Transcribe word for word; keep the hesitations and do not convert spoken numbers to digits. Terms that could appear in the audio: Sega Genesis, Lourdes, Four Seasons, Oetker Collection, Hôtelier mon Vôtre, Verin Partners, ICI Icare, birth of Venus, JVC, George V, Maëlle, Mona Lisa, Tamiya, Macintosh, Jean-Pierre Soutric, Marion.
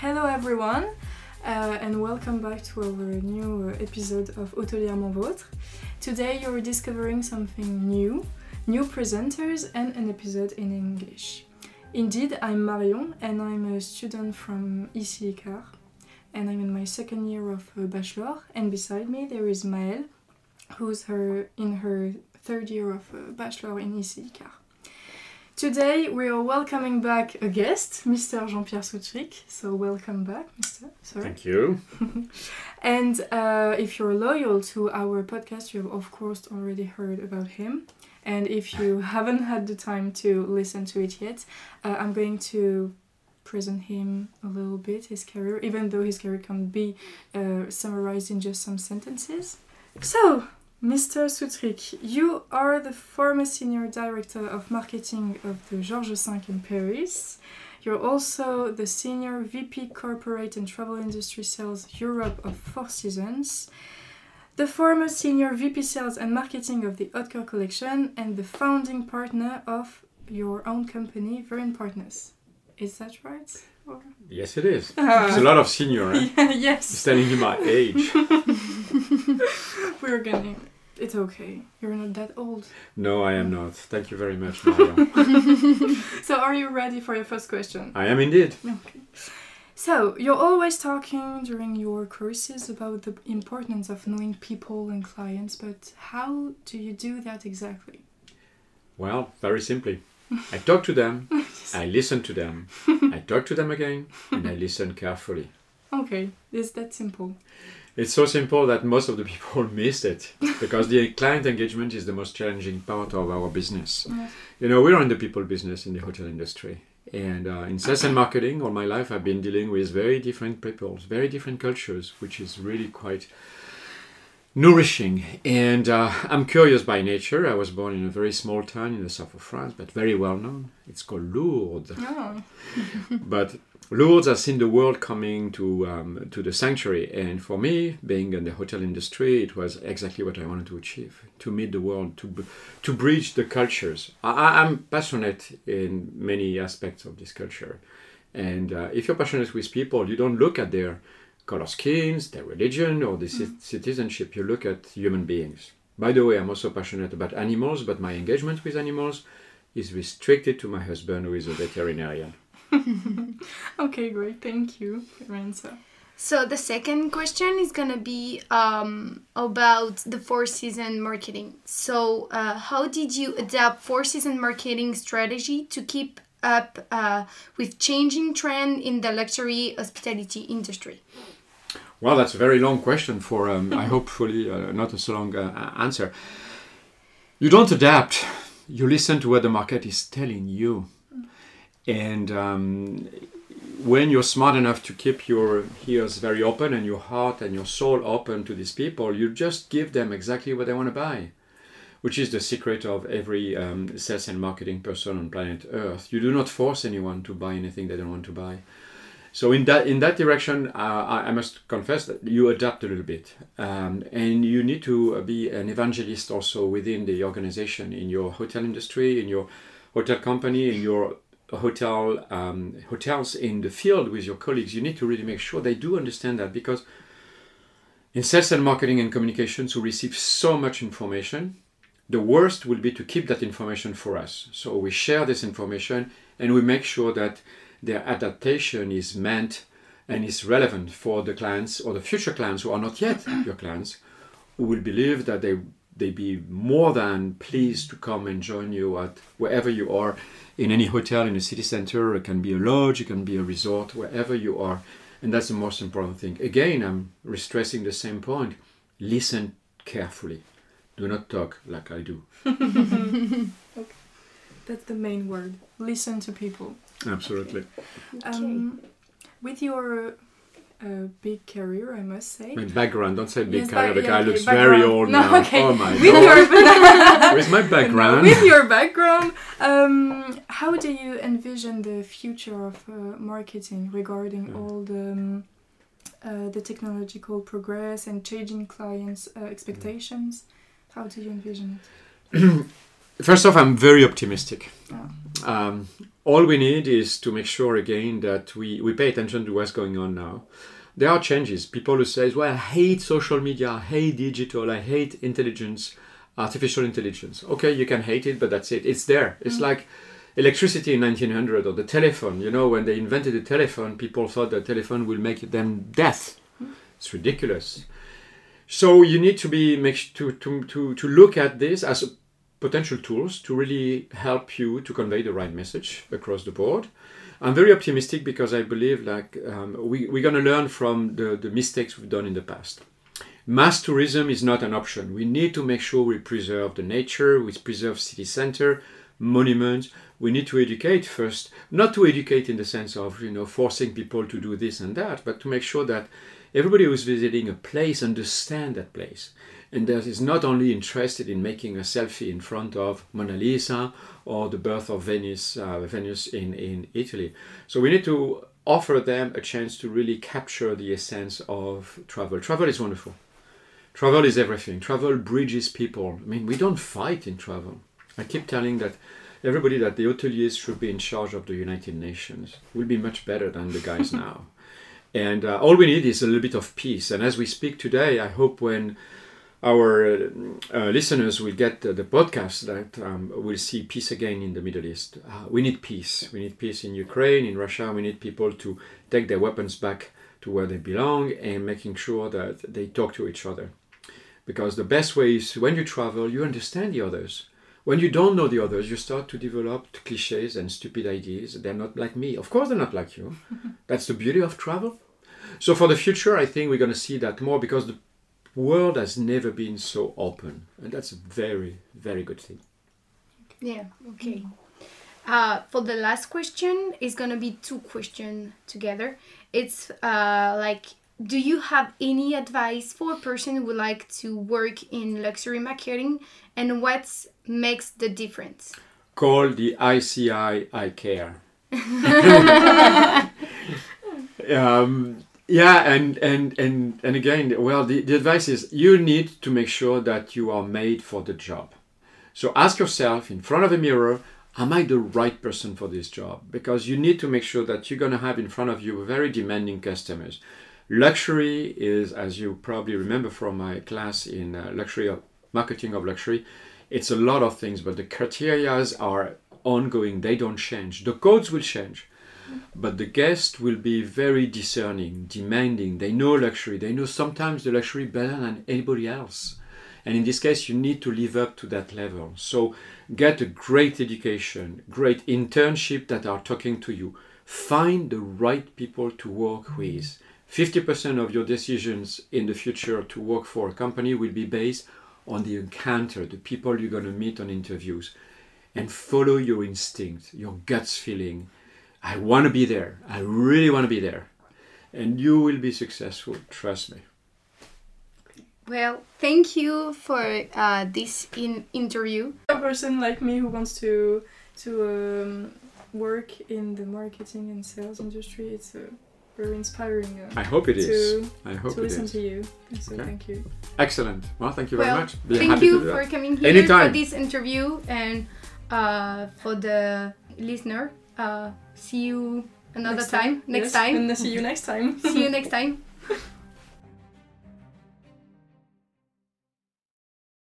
Hello everyone uh, and welcome back to our new episode of Hôtelier mon Vôtre. Today you're discovering something new, new presenters and an episode in English. Indeed, I'm Marion and I'm a student from I C I Icare and I'm in my second year of bachelor, and beside me there is Maëlle who's her in her third year of bachelor in I C I Icare. Today we are welcoming back a guest, Mister Jean-Pierre Soutric. So welcome back, Mister Sorry. Thank you. And uh, if you're loyal to our podcast, you have of course already heard about him. And if you haven't had the time to listen to it yet, uh, I'm going to present him a little bit, his career, even though his career can be uh, summarized in just some sentences. So, Mister Soutric, you are the former senior director of marketing of the George V in Paris. You're also the senior V P corporate and travel industry sales Europe of Four Seasons, the former senior V P sales and marketing of the Oetker Collection, and the founding partner of your own company, Verin Partners. Is that right? Or? Yes, it is. Uh, There's a lot of senior, eh? Yeah, yes. It's telling you my age. We're gonna... It's okay. You're not that old. No, I am not. Thank you very much, Maria. So, are you ready for your first question? I am indeed. Okay. So, you're always talking during your courses about the importance of knowing people and clients, but how do you do that exactly? Well, very simply. I talk to them, yes. I listen to them, I talk to them again, and I listen carefully. Okay, it's that simple. It's so simple that most of the people missed it, because the client engagement is the most challenging part of our business. Yes. You know, we're in the people business in the hotel industry. And uh, in sales and marketing, all my life, I've been dealing with very different people, very different cultures, which is really quite nourishing. And uh, I'm curious by nature. I was born in a very small town in the south of France, but very well known. It's called Lourdes. Oh. But Lourdes has seen the world coming to um, to the sanctuary, and for me, being in the hotel industry, it was exactly what I wanted to achieve: to meet the world, to b- to bridge the cultures. I- I'm passionate in many aspects of this culture, and uh, if you're passionate with people, you don't look at their color schemes, their religion, or their c- citizenship. You look at human beings. By the way, I'm also passionate about animals, but my engagement with animals is restricted to my husband, who is a veterinarian. Okay, great. Thank you for your answer. So the second question is going to be um, about the Four Seasons marketing. So uh, how did you adapt Four Seasons marketing strategy to keep up uh, with changing trend in the luxury hospitality industry? Well, that's a very long question for, um, I hopefully uh, not a so long uh, answer. You don't adapt. You listen to what the market is telling you. And um, when you're smart enough to keep your ears very open and your heart and your soul open to these people, you just give them exactly what they want to buy, which is the secret of every um, sales and marketing person on planet Earth. You do not force anyone to buy anything they don't want to buy. So in that in that direction, uh, I, I must confess that you adapt a little bit. Um, and you need to be an evangelist also within the organization, in your hotel industry, in your hotel company, in your hotel um, hotels in the field with your colleagues. You need to really make sure they do understand that, because in sales and marketing and communications we receive so much information. The worst will be to keep that information for us. So we share this information and we make sure that their adaptation is meant and is relevant for the clients or the future clients who are not yet your clients, who will believe that they they'd be more than pleased to come and join you at wherever you are, in any hotel, in a city center. It can be a lodge, it can be a resort, wherever you are. And that's the most important thing. Again, I'm stressing the same point. Listen carefully. Do not talk like I do. Okay. That's the main word. Listen to people. Absolutely. Okay. Um, with your... a big career, I must say. My background, don't say big yes, career, the yeah, guy okay, looks background. Very old no, now. Okay. Oh my with God. With my background. With your background, um, how do you envision the future of uh, marketing regarding yeah. all the, um, uh, the technological progress and changing clients' uh, expectations? Yeah. How do you envision it? First off, I'm very optimistic. Oh. Um, all we need is to make sure again that we, we pay attention to what's going on now. There are changes. People who say, well, I hate social media, I hate digital, I hate intelligence, artificial intelligence. Okay, you can hate it, but that's it. It's there. It's mm-hmm. like electricity in nineteen hundred or the telephone. You know, when they invented the telephone, people thought the telephone will make them death. Mm-hmm. It's ridiculous. So you need to be make, to, to, to, to look at this as a potential tools to really help you to convey the right message across the board. I'm very optimistic because I believe like um, we, we're going to learn from the, the mistakes we've done in the past. Mass tourism is not an option. We need to make sure we preserve the nature, we preserve city center, monuments. We need to educate first, not to educate in the sense of, you know, forcing people to do this and that, but to make sure that everybody who's visiting a place understands that place. And that is not only interested in making a selfie in front of Mona Lisa or the birth of Venus, uh, Venus in, in Italy. So we need to offer them a chance to really capture the essence of travel. Travel is wonderful. Travel is everything. Travel bridges people. I mean, we don't fight in travel. I keep telling that everybody that the hoteliers should be in charge of the United Nations. We'll be much better than the guys now. And uh, all we need is a little bit of peace. And as we speak today, I hope when our uh, listeners will get uh, the podcast that um, will see peace again in the Middle East. Uh, we need peace. We need peace in Ukraine, in Russia. We need people to take their weapons back to where they belong and making sure that they talk to each other. Because the best way is when you travel, you understand the others. When you don't know the others, you start to develop cliches and stupid ideas. They're not like me. Of course they're not like you. That's the beauty of travel. So for the future, I think we're going to see that more because the world has never been so open, and that's a very, very good thing. Yeah, okay. Uh, for the last question, it's gonna be two questions together. It's uh, like, do you have any advice for a person who would like to work in luxury marketing, and what makes the difference? Call the I C I Icare. um, Yeah, and, and, and, and again, well, the, the advice is you need to make sure that you are made for the job. So ask yourself in front of a mirror, am I the right person for this job? Because you need to make sure that you're going to have in front of you very demanding customers. Luxury is, as you probably remember from my class in uh, luxury of, marketing of luxury, it's a lot of things, but the criteria are ongoing. They don't change. The codes will change. But the guest will be very discerning, demanding. They know luxury. They know sometimes the luxury better than anybody else. And in this case, you need to live up to that level. So get a great education, great internship that are talking to you. Find the right people to work with. fifty percent of your decisions in the future to work for a company will be based on the encounter, the people you're going to meet on interviews. And follow your instinct, your gut's feeling. I want to be there. I really want to be there. And you will be successful. Trust me. Well, thank you for uh, this in- interview. A person like me who wants to to um, work in the marketing and sales industry, it's uh, very inspiring. Uh, I hope it to, is. I hope to it listen is. to you. So okay. Thank you. Excellent. Well, thank you very well, much. Be thank happy you to do for that. coming here Anytime. for this interview and uh, for the listener. Uh, see you another next time. time. Next yes. time. And see you next time. See you next time.